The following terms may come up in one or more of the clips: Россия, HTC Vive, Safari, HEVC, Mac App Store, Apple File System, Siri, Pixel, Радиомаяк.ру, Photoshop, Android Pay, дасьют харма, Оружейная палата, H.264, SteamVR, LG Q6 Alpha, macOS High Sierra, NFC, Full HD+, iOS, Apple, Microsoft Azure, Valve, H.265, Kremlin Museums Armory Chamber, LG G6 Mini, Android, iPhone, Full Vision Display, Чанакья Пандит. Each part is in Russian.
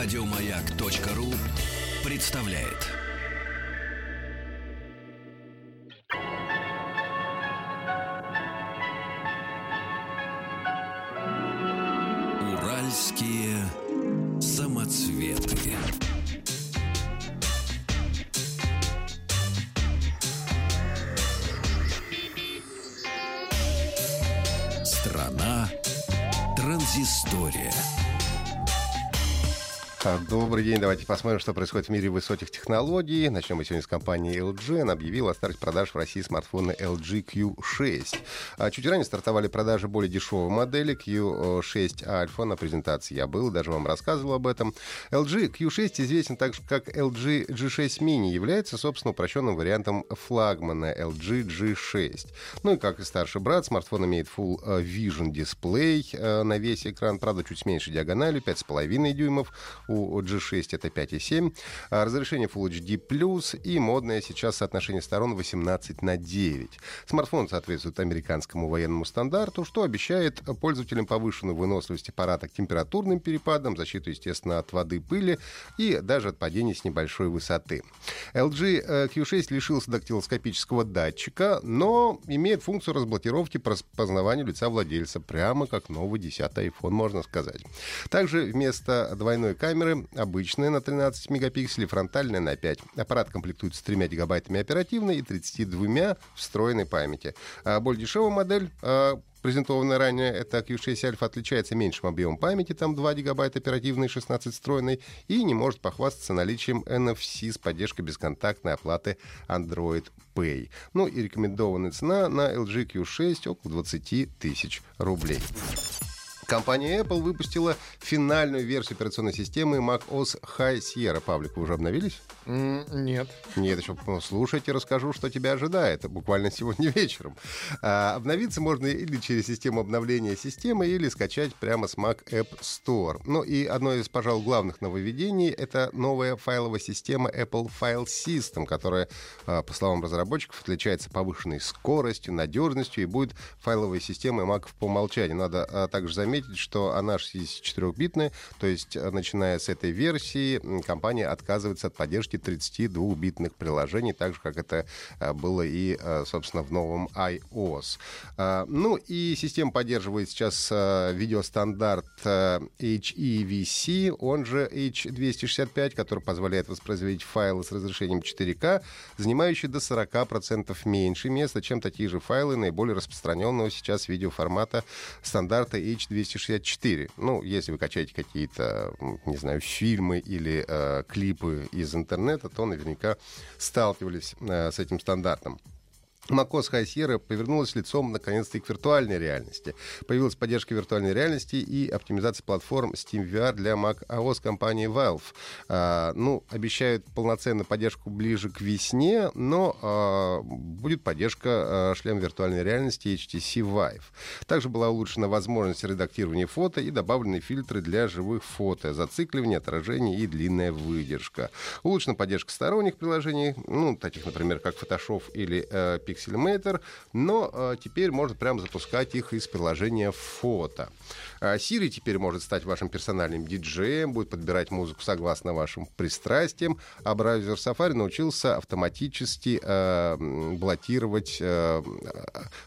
Радиомаяк.ру представляет. Уральские самоцветы. Страна транзистория. Добрый день, давайте посмотрим, что происходит в мире высоких технологий. Начнем мы сегодня с компании LG. Она объявила о старте продаж в России смартфона LG Q6. Чуть ранее стартовали продажи более дешевой модели Q6 Alpha. На презентации я был, даже вам рассказывал об этом. LG Q6 известен также как LG G6 Mini. Является, собственно, упрощенным вариантом флагмана LG G6. Ну и как и старший брат, смартфон имеет Full Vision Display на весь экран. Правда, чуть с меньшей диагональю, 5,5 дюймов. У G6 это 5,7, разрешение Full HD+, и модное сейчас соотношение сторон 18:9. Смартфон соответствует американскому военному стандарту, что обещает пользователям повышенную выносливость аппарата к температурным перепадам, защиту, естественно, от воды, пыли и даже от падений с небольшой высоты. LG Q6 лишился дактилоскопического датчика, но имеет функцию разблокировки по распознаванию лица владельца, прямо как новый 10-й iPhone, можно сказать. Также вместо двойной камеры обычная на 13 мегапикселей, фронтальная на 5. Аппарат комплектуется с 3 гигабайтами оперативной и 32 встроенной памяти. Более дешевая модель, презентованная ранее, это Q6 Alpha, отличается меньшим объемом памяти, там 2 гигабайта оперативной, 16 встроенной, и не может похвастаться наличием NFC с поддержкой бесконтактной оплаты Android Pay. Ну и рекомендованная цена на LG Q6 около 20 тысяч рублей. Компания Apple выпустила финальную версию операционной системы macOS High Sierra. Павлик, вы уже обновились? Нет. Нет, еще слушайте, расскажу, что тебя ожидает буквально сегодня вечером. Обновиться можно или через систему обновления системы, или скачать прямо с Mac App Store. Ну и одно из, пожалуй, главных нововведений — это новая файловая система Apple File System, которая, по словам разработчиков, отличается повышенной скоростью, надежностью и будет файловой системой Mac по умолчанию. Надо также заметить, что она 64-битная, то есть, начиная с этой версии, компания отказывается от поддержки 32-битных приложений, так же, как это было и, собственно, в новом iOS. Ну и система поддерживает сейчас видеостандарт HEVC, он же H.265, который позволяет воспроизводить файлы с разрешением 4К, занимающие до 40% меньше места, чем такие же файлы наиболее распространенного сейчас видеоформата стандарта H.264. Ну, если вы качаете какие-то, не знаю, фильмы или клипы из интернета, то наверняка сталкивались с этим стандартом. macOS High Sierra повернулась лицом, наконец-то, и к виртуальной реальности. Появилась поддержка виртуальной реальности и оптимизация платформ SteamVR для macOS компании Valve. Ну, обещают полноценную поддержку ближе к весне, но будет поддержка шлема виртуальной реальности HTC Vive. Также была улучшена возможность редактирования фото и добавлены фильтры для живых фото, зацикливание, отражение и длинная выдержка. Улучшена поддержка сторонних приложений, ну, таких, например, как Photoshop или Pixel. Но теперь можно прямо запускать их из приложения фото. Siri теперь может стать вашим персональным диджеем, будет подбирать музыку согласно вашим пристрастиям, а браузер Safari научился автоматически блокировать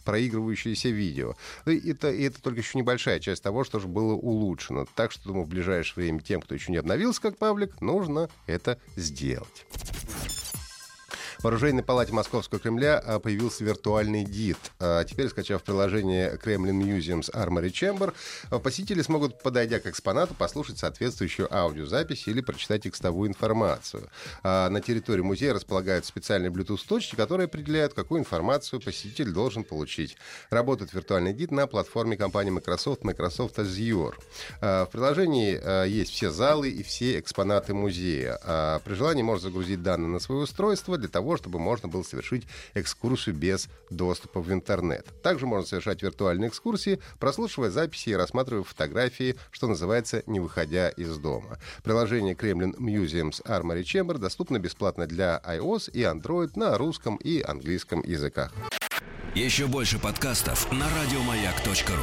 проигрывающееся видео. И это только еще небольшая часть того, что же было улучшено. Так что, думаю, в ближайшее время тем, кто еще не обновился, как Павлик, нужно это сделать. В Оружейной палате Московского Кремля появился виртуальный гид. Теперь, скачав приложение Kremlin Museums Armory Chamber, посетители смогут, подойдя к экспонату, послушать соответствующую аудиозапись или прочитать текстовую информацию. На территории музея располагаются специальные Bluetooth-точки, которые определяют, какую информацию посетитель должен получить. Работает виртуальный гид на платформе компании Microsoft Azure. В приложении есть все залы и все экспонаты музея. При желании можно загрузить данные на свое устройство для того, чтобы можно было совершить экскурсию без доступа в интернет. Также можно совершать виртуальные экскурсии, прослушивая записи и рассматривая фотографии, что называется, не выходя из дома. Приложение Kremlin Museums Armory Chamber доступно бесплатно для iOS и Android на русском и английском языках. Еще больше подкастов на радиомаяк.ру.